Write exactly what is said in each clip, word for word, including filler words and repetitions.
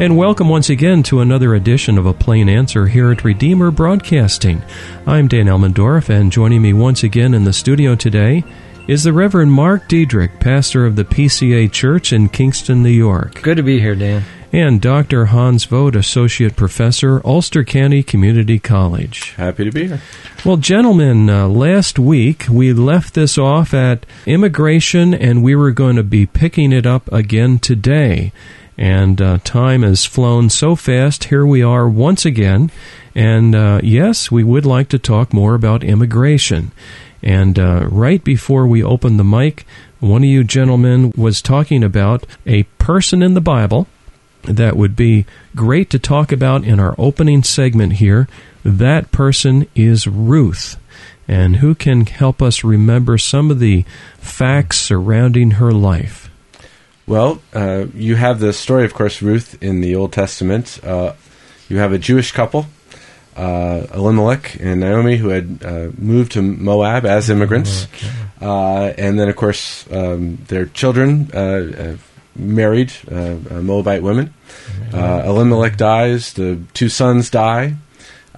And welcome once again to another edition of A Plain Answer here at Redeemer Broadcasting. I'm Dan Elmendorf, and joining me once again in the studio today is the Reverend Mark Diedrich, pastor of the P C A Church in Kingston, New York. Good to be here, Dan. And Doctor Hans Vogt, associate professor, Ulster County Community College. Happy to be here. Well, gentlemen, uh, last week we left this off at immigration, and we were going to be picking it up again today. And uh, time has flown so fast. Here we are once again. And uh, yes, we would like to talk more about immigration. And uh, right before we opened the mic, one of you gentlemen was talking about a person in the Bible that would be great to talk about in our opening segment here. That person is Ruth. And who can help us remember some of the facts surrounding her life? Well, uh, you have the story, of course, Ruth in the Old Testament. Uh, you have a Jewish couple, uh, Elimelech and Naomi, who had uh, moved to Moab as immigrants. Uh, and then, of course, um, their children uh, married uh, Moabite women. Uh, Elimelech dies. The two sons die.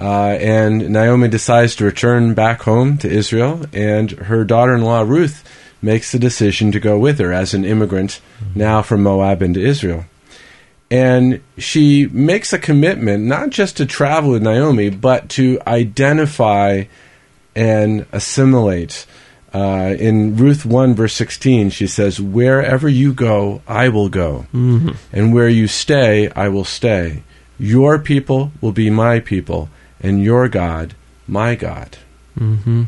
Uh, and Naomi decides to return back home to Israel. And her daughter-in-law, Ruth, makes the decision to go with her as an immigrant, now from Moab into Israel. And she makes a commitment not just to travel with Naomi, but to identify and assimilate. Uh, in Ruth one, verse sixteen, she says, "Wherever you go, I will go, mm-hmm. and where you stay, I will stay. Your people will be my people, and your God, my God." Mm-hmm.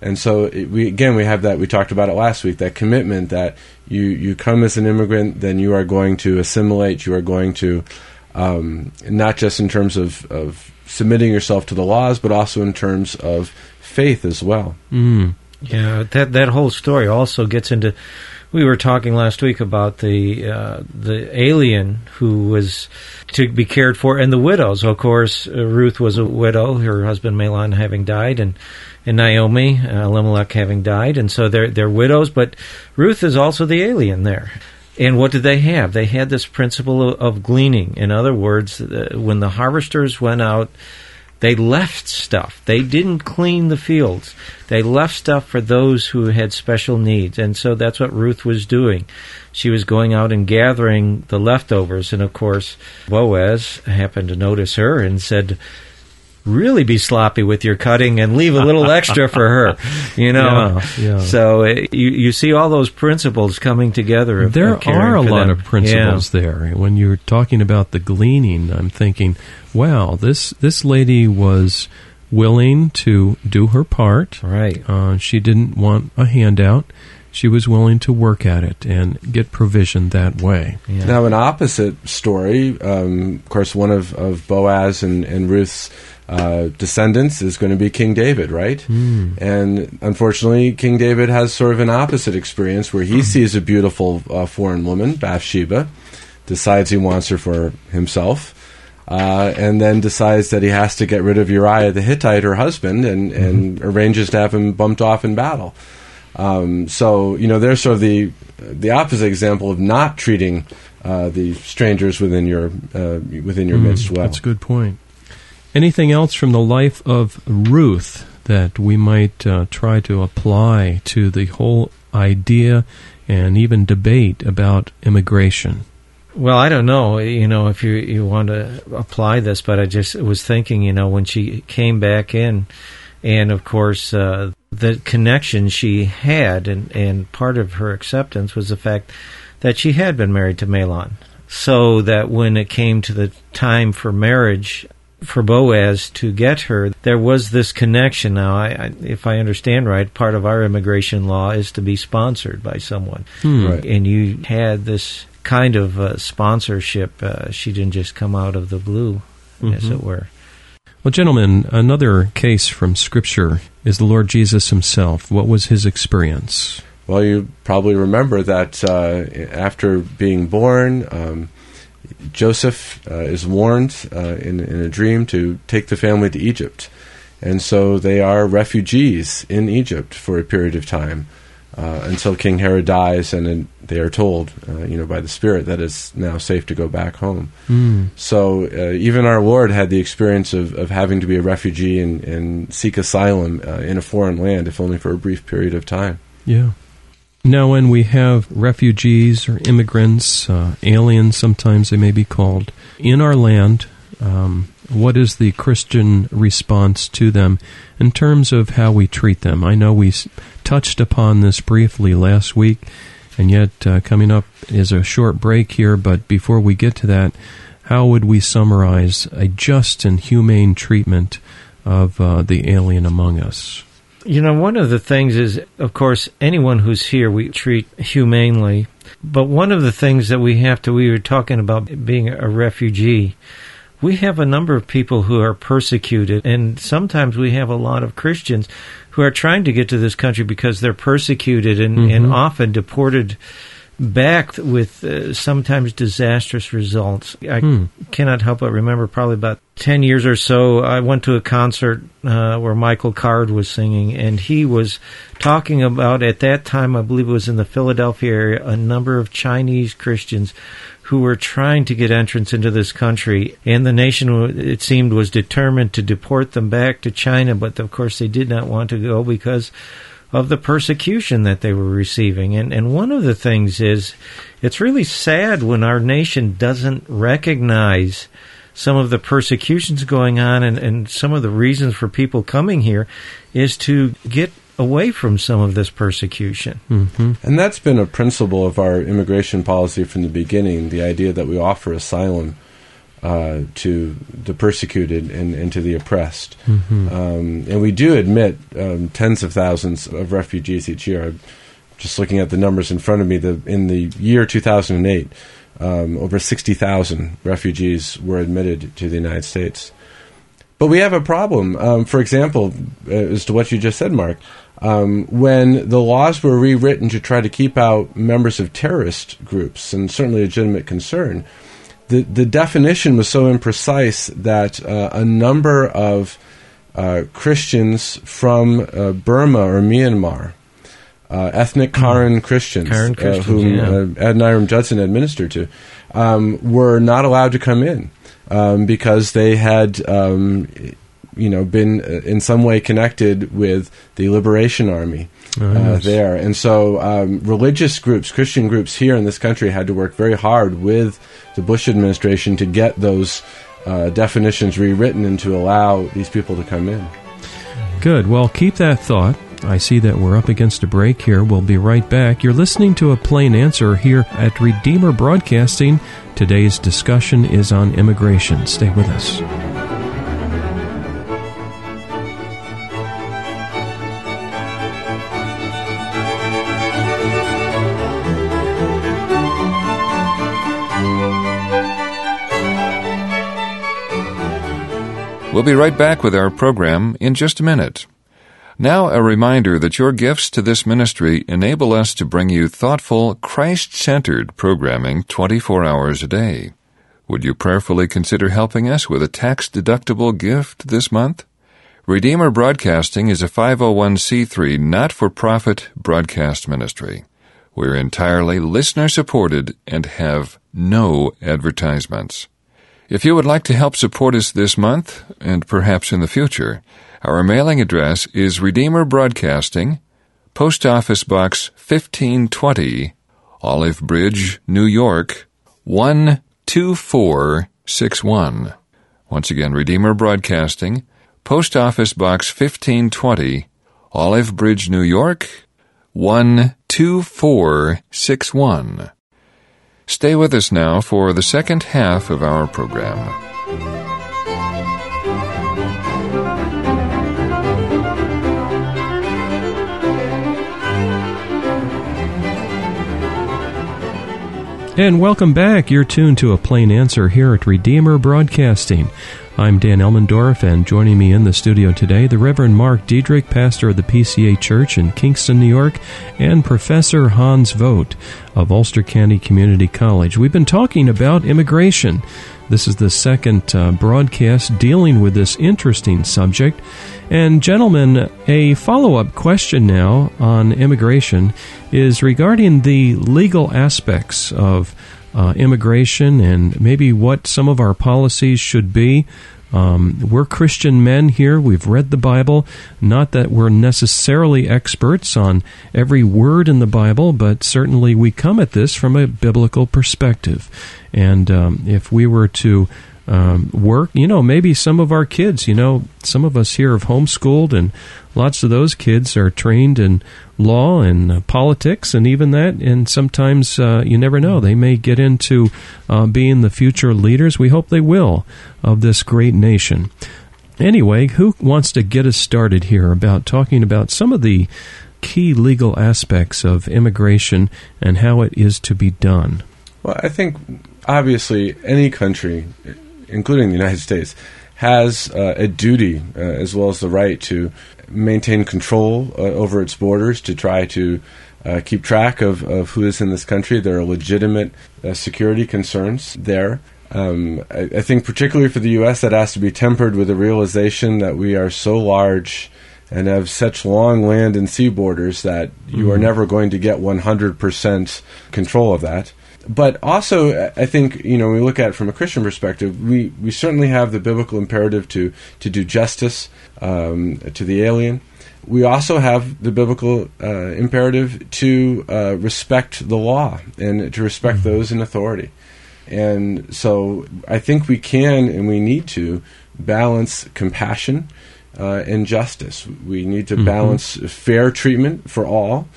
And so, it, we again, we have that, we talked about it last week, that commitment that you, you come as an immigrant, then you are going to assimilate, you are going to, um, not just in terms of, of submitting yourself to the laws, but also in terms of faith as well. Mm. Yeah, that that whole story also gets into, we were talking last week about the uh, the alien who was to be cared for, and the widows. Of course, uh, Ruth was a widow, her husband Malon having died, and and Naomi, uh, Elimelech having died, and so they're, they're widows, but Ruth is also the alien there. And what did they have? They had this principle of, of gleaning. In other words, uh, when the harvesters went out, they left stuff. They didn't clean the fields. They left stuff for those who had special needs. And so that's what Ruth was doing. She was going out and gathering the leftovers. And, of course, Boaz happened to notice her and said, "Really be sloppy with your cutting and leave a little extra for her," you know. Yeah, yeah. So it, you you see all those principles coming together. Of, there of are a lot them. of principles yeah. there. When you're talking about the gleaning, I'm thinking, wow, this this lady was willing to do her part. Right. Uh, she didn't want a handout. She was willing to work at it and get provision that way. Yeah. Now, an opposite story, um, of course, one of, of Boaz and, and Ruth's Uh, descendants is going to be King David, right? Mm. And unfortunately, King David has sort of an opposite experience where he mm. sees a beautiful uh, foreign woman, Bathsheba, decides he wants her for himself, uh, and then decides that he has to get rid of Uriah the Hittite, her husband, and, mm-hmm. and arranges to have him bumped off in battle. Um, so, you know, there's sort of the, the opposite example of not treating uh, the strangers within your, uh, within your mm, midst well. That's a good point. Anything else from the life of Ruth that we might uh, try to apply to the whole idea and even debate about immigration? Well, I don't know, you know, if you, you want to apply this, but I just was thinking, you know, when she came back in, and of course, uh, the connection she had, and, and part of her acceptance was the fact that she had been married to Malon, so that when it came to the time for marriage, for Boaz to get her, there was this connection. Now, I, I, if I understand right, part of our immigration law is to be sponsored by someone. Hmm. Right. And you had this kind of uh, sponsorship. Uh, she didn't just come out of the blue, mm-hmm. as it were. Well, gentlemen, another case from Scripture is the Lord Jesus himself. What was his experience? Well, you probably remember that uh, after being born, um, Joseph uh, is warned uh, in, in a dream to take the family to Egypt. And so they are refugees in Egypt for a period of time. uh, until King Herod dies, and then they are told, uh, you know, by the Spirit that it's now safe to go back home. Mm. So uh, even our Lord had the experience of, of having to be a refugee and, and seek asylum uh, in a foreign land, if only for a brief period of time. Yeah. Now, when we have refugees or immigrants, uh, aliens sometimes they may be called, in our land, um, what is the Christian response to them in terms of how we treat them? I know we touched upon this briefly last week, and yet uh, coming up is a short break here, but before we get to that, how would we summarize a just and humane treatment of uh, the alien among us? You know, one of the things is, of course, anyone who's here we treat humanely. But one of the things that we have to, we were talking about being a refugee, we have a number of people who are persecuted, and sometimes we have a lot of Christians who are trying to get to this country because they're persecuted and, mm-hmm. and often deported back with uh, sometimes disastrous results. I hmm. cannot help but remember probably about ten years or so, I went to a concert uh, where Michael Card was singing, and he was talking about, at that time, I believe it was in the Philadelphia area, a number of Chinese Christians who were trying to get entrance into this country, and the nation, it seemed, was determined to deport them back to China, but of course they did not want to go because of the persecution that they were receiving. And and one of the things is, it's really sad when our nation doesn't recognize some of the persecutions going on, and, and some of the reasons for people coming here is to get away from some of this persecution. Mm-hmm. And that's been a principle of our immigration policy from the beginning, the idea that we offer asylum Uh, to the persecuted and, and to the oppressed. Mm-hmm. Um, and we do admit um, tens of thousands of refugees each year. I'm just looking at the numbers in front of me. The, in the year two thousand eight, um, over sixty thousand refugees were admitted to the United States. But we have a problem. Um, for example, uh, as to what you just said, Mark, um, when the laws were rewritten to try to keep out members of terrorist groups, and certainly legitimate concern, The, the definition was so imprecise that uh, a number of uh, Christians from uh, Burma or Myanmar, uh, ethnic Karen Christians, Karen Christians uh, whom yeah. uh, Adoniram Judson administered to, um, were not allowed to come in um, because they had um, you know, been in some way connected with the Liberation Army oh, yes. uh, there. And so um, religious groups, Christian groups here in this country had to work very hard with the Bush administration to get those uh, definitions rewritten and to allow these people to come in. Good. Well, keep that thought. I see that we're up against a break here. We'll be right back. You're listening to A Plain Answer here at Redeemer Broadcasting. Today's discussion is on immigration. Stay with us. We'll be right back with our program in just a minute. Now, a reminder that your gifts to this ministry enable us to bring you thoughtful, Christ-centered programming twenty-four hours a day. Would you prayerfully consider helping us with a tax-deductible gift this month? Redeemer Broadcasting is a five oh one c three not-for-profit broadcast ministry. We're entirely listener-supported and have no advertisements. If you would like to help support us this month, and perhaps in the future, our mailing address is Redeemer Broadcasting, Post Office Box fifteen twenty, Olive Bridge, New York, one two four six one. Once again, Redeemer Broadcasting, Post Office Box fifteen twenty, Olive Bridge, New York, one two four six one. Stay with us now for the second half of our program. And welcome back. You're tuned to A Plain Answer here at Redeemer Broadcasting. I'm Dan Elmendorf, and joining me in the studio today, the Reverend Mark Diedrich, pastor of the P C A Church in Kingston, New York, and Professor Hans Vogt of Ulster County Community College. We've been talking about immigration. This is the second uh, broadcast dealing with this interesting subject. And gentlemen, a follow-up question now on immigration is regarding the legal aspects of uh, immigration and maybe what some of our policies should be. Um, we're Christian men here. We've read the Bible. Not that we're necessarily experts on every word in the Bible, but certainly we come at this from a biblical perspective. And um, if we were to um, work, you know, maybe some of our kids, you know, some of us here have homeschooled, and lots of those kids are trained in law and uh, politics and even that, and sometimes uh, you never know. They may get into uh, being the future leaders. We hope they will, of this great nation. Anyway, who wants to get us started here about talking about some of the key legal aspects of immigration and how it is to be done? Well, I think obviously any country, including the United States, has uh, a duty uh, as well as the right to maintain control uh, over its borders, to try to uh, keep track of, of who is in this country. There are legitimate uh, security concerns there. Um, I, I think particularly for the U S that has to be tempered with the realization that we are so large and have such long land and sea borders that mm-hmm. you are never going to get one hundred percent control of that. But also, I think, you know, when we look at it from a Christian perspective, we, we certainly have the biblical imperative to, to do justice um, to the alien. We also have the biblical uh, imperative to uh, respect the law and to respect mm-hmm. those in authority. And so I think we can and we need to balance compassion uh, and justice. We need to mm-hmm. balance fair treatment for all.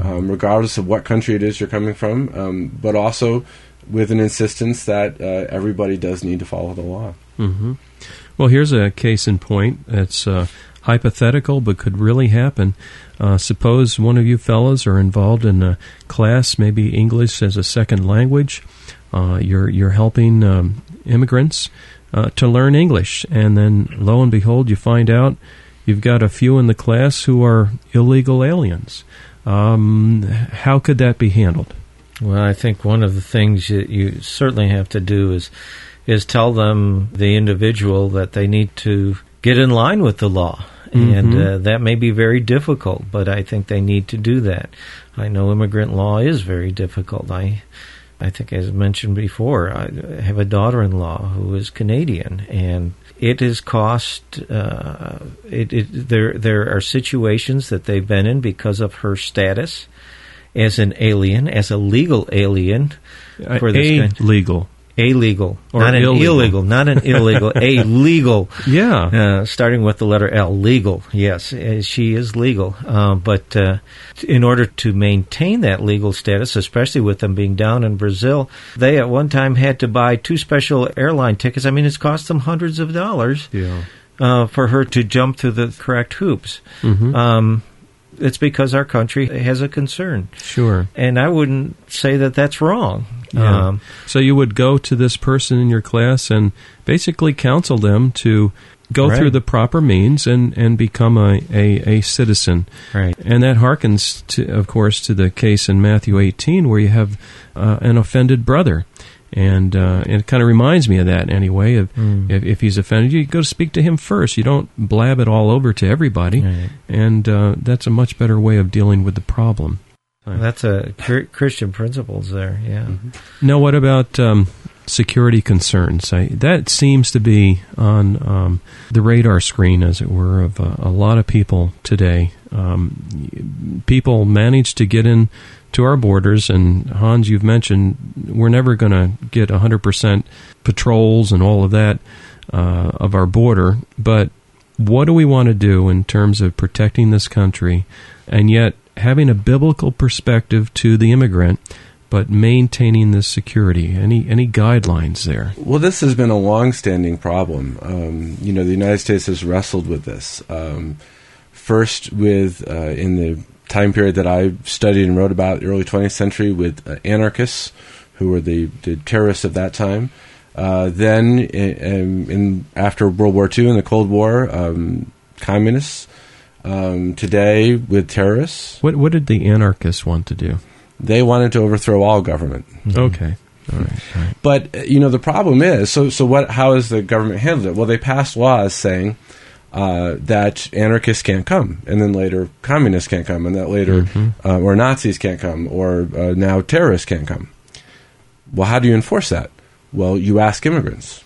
Um, regardless of what country it is you're coming from, um, but also with an insistence that uh, everybody does need to follow the law. Mm-hmm. Well, here's a case in point that's uh, hypothetical but could really happen. Uh, suppose one of you fellows are involved in a class, maybe English as a second language. Uh, you're, you're helping um, immigrants uh, to learn English, and then lo and behold, you find out you've got a few in the class who are illegal aliens. Um, how could that be handled? Well, I think one of the things that you certainly have to do is is tell them, the individual, that they need to get in line with the law. Mm-hmm. And uh, that may be very difficult, but I think they need to do that. I know immigrant law is very difficult. I I think, as mentioned before, I have a daughter-in-law who is Canadian, and it has cost. Uh, it, it, there, there are situations that they've been in because of her status as an alien, as a legal alien. For this a legal, a legal, or not an illegal. illegal, not an illegal, a legal. Yeah, uh, starting with the letter L, legal. Yes, she is legal, uh, but uh, in order to maintain that legal status, especially with them being down in Brazil, they at one time had to buy two special airline tickets. I mean, it's cost them hundreds of dollars. Yeah. uh, for her to jump through the correct hoops. Mm-hmm. Um, it's because our country has a concern. Sure. And I wouldn't say that that's wrong. Yeah. Um, so you would go to this person in your class and basically counsel them to go right. through the proper means and, and become a, a, a citizen. Right. And that harkens, to, of course, to the case in Matthew eighteen where you have uh, an offended brother. And, uh, and it kind of reminds me of that anyway. Of, mm. if, if he's offended, you go speak to him first. You don't blab it all over to everybody. Right. And uh, that's a much better way of dealing with the problem. Well, that's a Christian principles there, yeah. Mm-hmm. Now, what about um, security concerns? I, that seems to be on um, the radar screen, as it were, of uh, a lot of people today. Um, people manage to get in to our borders, and Hans, you've mentioned we're never going to get one hundred percent patrols and all of that uh, of our border, but what do we want to do in terms of protecting this country and yet having a biblical perspective to the immigrant but maintaining this security? Any any guidelines there? Well, this has been a long-standing problem. Um, you know, the United States has wrestled with this. Um, first with, uh, in the time period that I studied and wrote about, the early twentieth century, with uh, anarchists, who were the, the terrorists of that time, Uh, then, in, in, after World War Two and the Cold War, um, communists. Um, today, with terrorists. What what did the anarchists want to do? They wanted to overthrow all government. Mm-hmm. Okay. All right, all right. But, you know, the problem is, so so what? How has the government handled it? Well, they passed laws saying uh, that anarchists can't come, and then later communists can't come, and that later, mm-hmm. uh, or Nazis can't come, or uh, now terrorists can't come. Well, how do you enforce that? Well, you ask immigrants,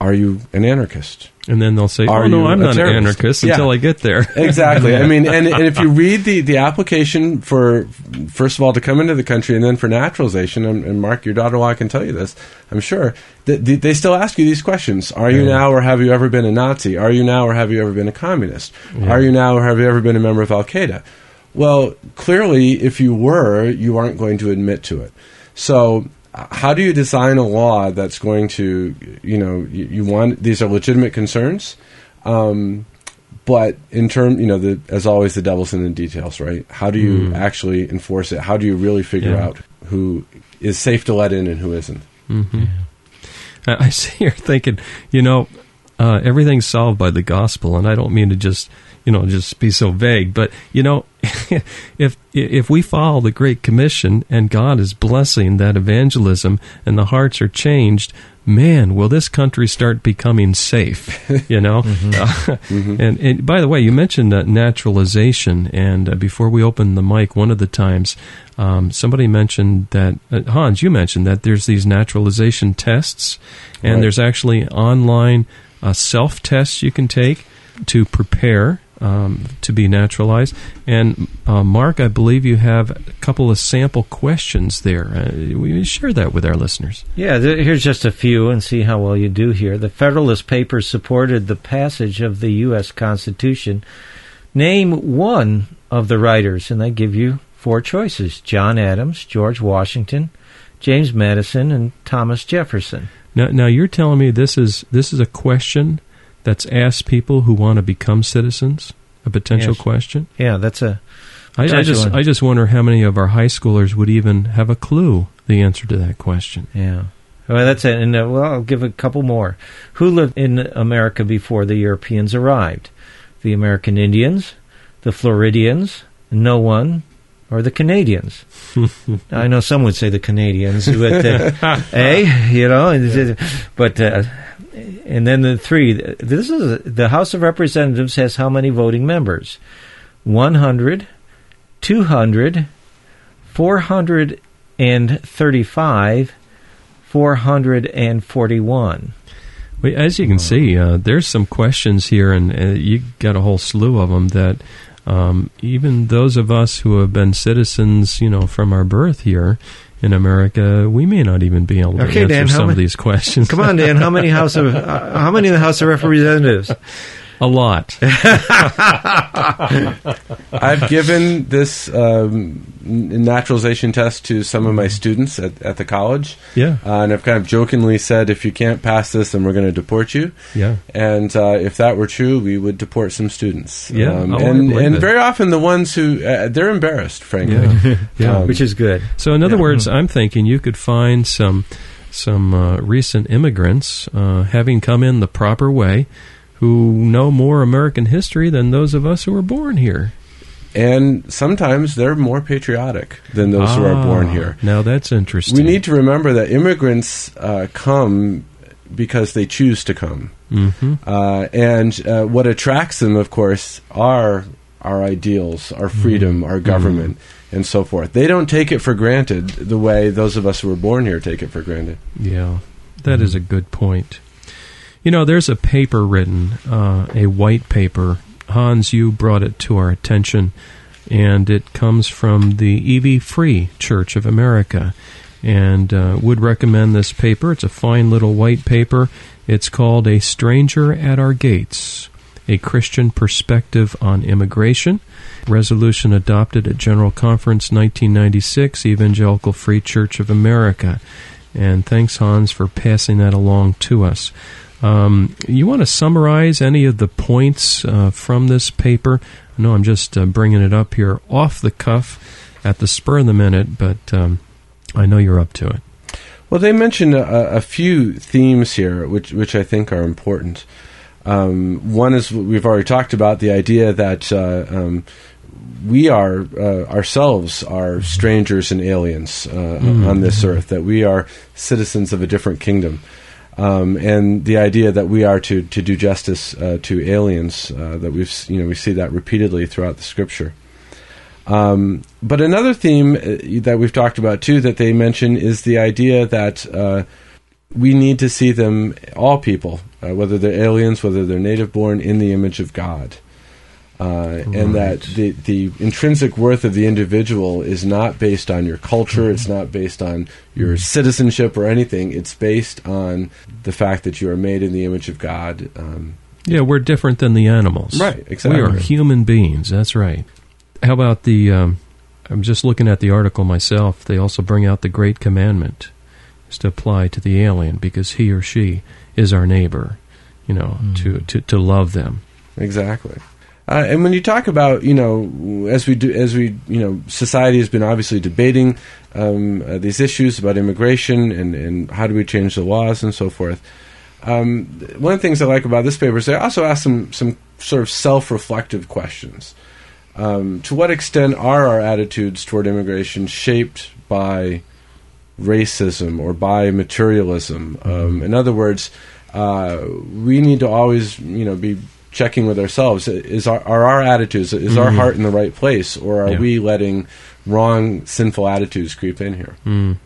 are you an anarchist? And then they'll say, are oh, no, I'm not terrorist? An anarchist until yeah. I get there. Exactly. I mean, and, and if you read the, the application for, first of all, to come into the country and then for naturalization, and, and Mark, your daughter-in-law can tell you this, I'm sure, that they, they still ask you these questions. Are you yeah. now or have you ever been a Nazi? Are you now or have you ever been a communist? Yeah. Are you now or have you ever been a member of Al-Qaeda? Well, clearly, if you were, you aren't going to admit to it. So... how do you design a law that's going to, you know, you, you want, these are legitimate concerns, um, but in term, you know, the, as always, the devil's in the details, right? How do you mm. actually enforce it? How do you really figure yeah. out who is safe to let in and who isn't? Mm-hmm. I, I see you're thinking, you know, uh, everything's solved by the gospel, and I don't mean to just, you know, just be so vague, but, you know, if if we follow the Great Commission and God is blessing that evangelism and the hearts are changed, man, will this country start becoming safe, you know? mm-hmm. Uh, mm-hmm. And, and by the way, you mentioned uh, naturalization, and uh, before we opened the mic one of the times, um, somebody mentioned that, uh, Hans, you mentioned that there's these naturalization tests, and right. there's actually online uh, self-tests you can take to prepare Um, to be naturalized. And uh, Mark, I believe you have a couple of sample questions there. Uh, we share that with our listeners. Yeah, th- here's just a few and see how well you do here. The Federalist Papers supported the passage of the U S Constitution. Name one of the writers, and they give you four choices: John Adams, George Washington, James Madison, and Thomas Jefferson. Now, now you're telling me this is this is a question that's asked people who want to become citizens, a potential yes. question? Yeah, that's a... I, I just one. I just wonder how many of our high schoolers would even have a clue the answer to that question. Yeah. Well, that's it. And uh, well, I'll give a couple more. Who lived in America before the Europeans arrived? The American Indians, the Floridians, no one, or the Canadians? I know some would say the Canadians, but, uh, eh, you know, but... Uh, and then the three, this is, the House of Representatives has how many voting members? one hundred, two hundred, four hundred thirty-five, four hundred forty-one. Well, as you can see, uh, there's some questions here, and uh, you got a whole slew of them that um, even those of us who have been citizens, you know, from our birth here in America, we may not even be able to okay, answer Dan, some many, of these questions. Come on, Dan. How many House of uh, how many in the House of Representatives? A lot. I've given this um, naturalization test to some of my students at, at the college. Yeah, uh, and I've kind of jokingly said, if you can't pass this, then we're going to deport you. Yeah, and uh, if that were true, we would deport some students. Yeah, um, and, and very often the ones who uh, they're embarrassed, frankly. Yeah, yeah. Um, which is good. So in other yeah. words, I'm thinking you could find some some uh, recent immigrants uh, having come in the proper way, who know more American history than those of us who were born here. And sometimes they're more patriotic than those ah, who are born here. Now that's interesting. We need to remember that immigrants uh, come because they choose to come. Mm-hmm. Uh, and uh, what attracts them, of course, are our ideals, our freedom, mm-hmm. our government, mm-hmm. and so forth. They don't take it for granted the way those of us who were born here take it for granted. Yeah, that mm-hmm. is a good point. You know, there's a paper written, uh, a white paper. Hans, you brought it to our attention, and it comes from the E V Free Church of America, and uh, would recommend this paper. It's a fine little white paper. It's called A Stranger at Our Gates, A Christian Perspective on Immigration. Resolution adopted at General Conference nineteen ninety-six, Evangelical Free Church of America. And thanks, Hans, for passing that along to us. Um, you want to summarize any of the points uh, from this paper? I know I'm just uh, bringing it up here off the cuff at the spur of the minute, but um, I know you're up to it. Well, they mentioned a, a few themes here, which which I think are important. Um, one is what we've already talked about, the idea that uh, um, we are uh, ourselves are strangers and aliens uh, mm. on this earth, that we are citizens of a different kingdom. Um, and the idea that we are to, to do justice uh, to aliens, uh, that we've you know we see that repeatedly throughout the Scripture. Um, but another theme that we've talked about too that they mention is the idea that uh, we need to see them, all people, uh, whether they're aliens, whether they're native born, in the image of God. Uh, right. And that the, the intrinsic worth of the individual is not based on your culture, mm-hmm. it's not based on your citizenship or anything, it's based on the fact that you are made in the image of God. Um, yeah, we're different than the animals. Right, exactly. We are human beings, that's right. How about the, um, I'm just looking at the article myself, they also bring out the Great Commandment is to apply to the alien because he or she is our neighbor, you know, mm. to, to, to love them. Exactly. Uh, and when you talk about, you know, as we do, as we, you know, society has been obviously debating um, uh, these issues about immigration and, and how do we change the laws and so forth. Um, one of the things I like about this paper is they also ask some, some sort of self-reflective questions. Um, to what extent are our attitudes toward immigration shaped by racism or by materialism? Mm-hmm. Um, in other words, uh, we need to always, you know, be checking with ourselves, is our, are our attitudes, is mm-hmm. our heart in the right place, or are yeah. we letting wrong, sinful attitudes creep in here? Mm.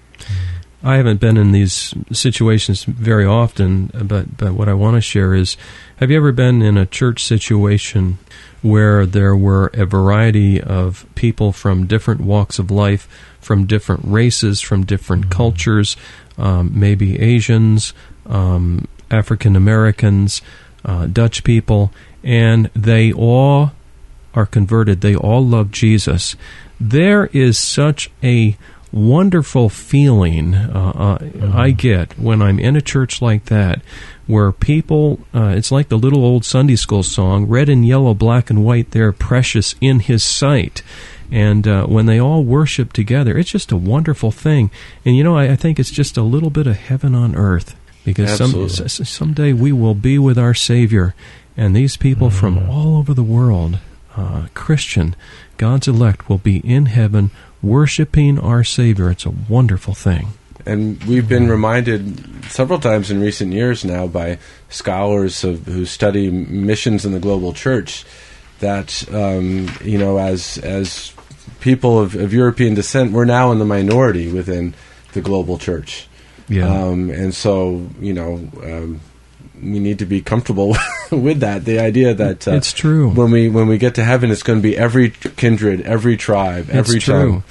I haven't been in these situations very often, but, but what I want to share is, have you ever been in a church situation where there were a variety of people from different walks of life, from different races, from different mm-hmm. cultures, um, maybe Asians, um, African Americans, Uh, Dutch people, and they all are converted. They all love Jesus. There is such a wonderful feeling uh, uh, I get when I'm in a church like that, where people, uh, it's like the little old Sunday school song, red and yellow, black and white, they're precious in His sight. And uh, when they all worship together, it's just a wonderful thing. And, you know, I, I think it's just a little bit of heaven on earth. Because some, someday we will be with our Savior, and these people mm-hmm. from all over the world, uh, Christian, God's elect, will be in heaven worshiping our Savior. It's a wonderful thing. And we've been reminded several times in recent years now by scholars of, who study missions in the global church that, um, you know, as as people of, of European descent, we're now in the minority within the global church. Yeah, um, and so you know um, we need to be comfortable with that. The idea that uh, it's true when we when we get to heaven, it's going to be every kindred, every tribe, every it's true. Tongue.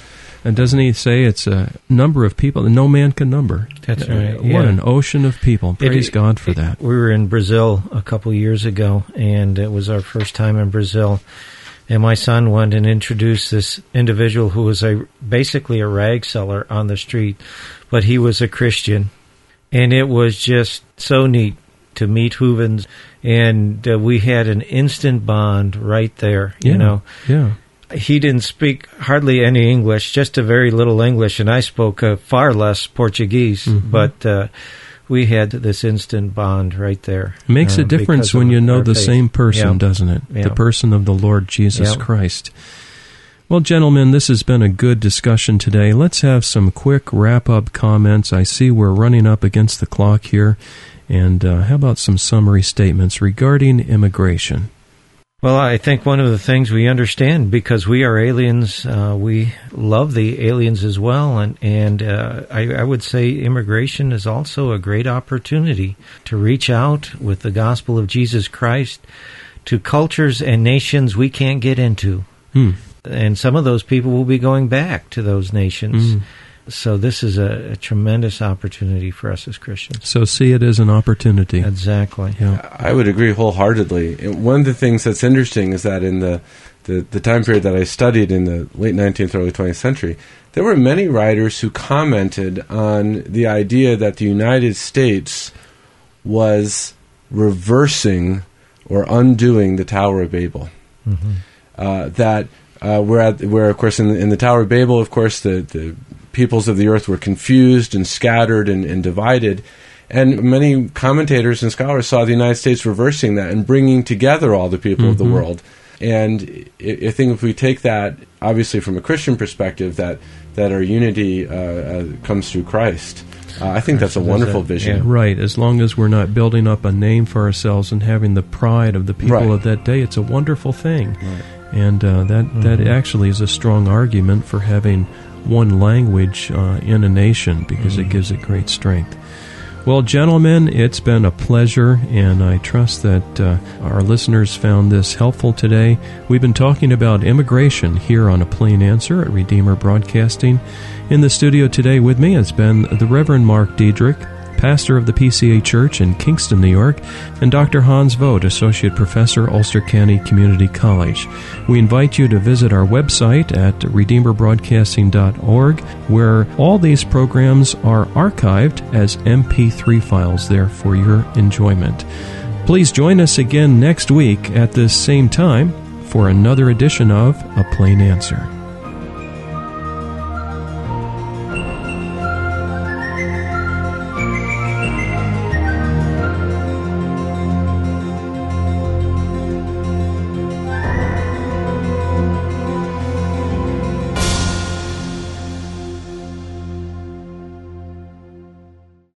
And doesn't he say it's a number of people that no man can number? That's right. Uh, yeah. What an ocean of people! Praise it, God for it, that. We were in Brazil a couple years ago, and it was our first time in Brazil. And my son went and introduced this individual who was a basically a rag seller on the street, but he was a Christian. And it was just so neat to meet Huvens. And uh, we had an instant bond right there, you yeah, know. Yeah. He didn't speak hardly any English, just a very little English. And I spoke uh, far less Portuguese, mm-hmm. but uh, we had this instant bond right there. It makes uh, a difference when you know the faith. Same person, yeah. doesn't it? Yeah. The person of the Lord Jesus yeah. Christ. Well, gentlemen, this has been a good discussion today. Let's have some quick wrap-up comments. I see we're running up against the clock here. And uh, how about some summary statements regarding immigration? Well, I think one of the things we understand, because we are aliens, uh, we love the aliens as well, and, and uh, I, I would say immigration is also a great opportunity to reach out with the gospel of Jesus Christ to cultures and nations we can't get into. Hmm. And some of those people will be going back to those nations. Mm. So this is a, a tremendous opportunity for us as Christians. So see it as an opportunity. Exactly. Yeah. I would agree wholeheartedly. One of the things that's interesting is that in the, the, the time period that I studied in the late nineteenth, early twentieth century, there were many writers who commented on the idea that the United States was reversing or undoing the Tower of Babel. Mm-hmm. Uh, that... Uh, we're, at, we're, of course, in the, in the Tower of Babel, of course, the, the peoples of the earth were confused and scattered and, and divided. And many commentators and scholars saw the United States reversing that and bringing together all the people mm-hmm. of the world. And I think if we take that, obviously from a Christian perspective, that that our unity uh, uh, comes through Christ, uh, I think that's a wonderful that, vision. Yeah, right, as long as we're not building up a name for ourselves and having the pride of the people right. of that day, it's a wonderful thing. Right. And uh, that, mm-hmm. that actually is a strong argument for having one language uh, in a nation, because mm-hmm. it gives it great strength. Well, gentlemen, it's been a pleasure, and I trust that uh, our listeners found this helpful today. We've been talking about immigration here on A Plain Answer at Redeemer Broadcasting. In the studio today with me has been the Reverend Mark Diedrich, pastor of the P C A Church in Kingston, New York, and Doctor Hans Vogt, associate professor, Ulster County Community College. We invite you to visit our website at redeemer broadcasting dot org, where all these programs are archived as M P three files there for your enjoyment. Please join us again next week at this same time for another edition of A Plain Answer.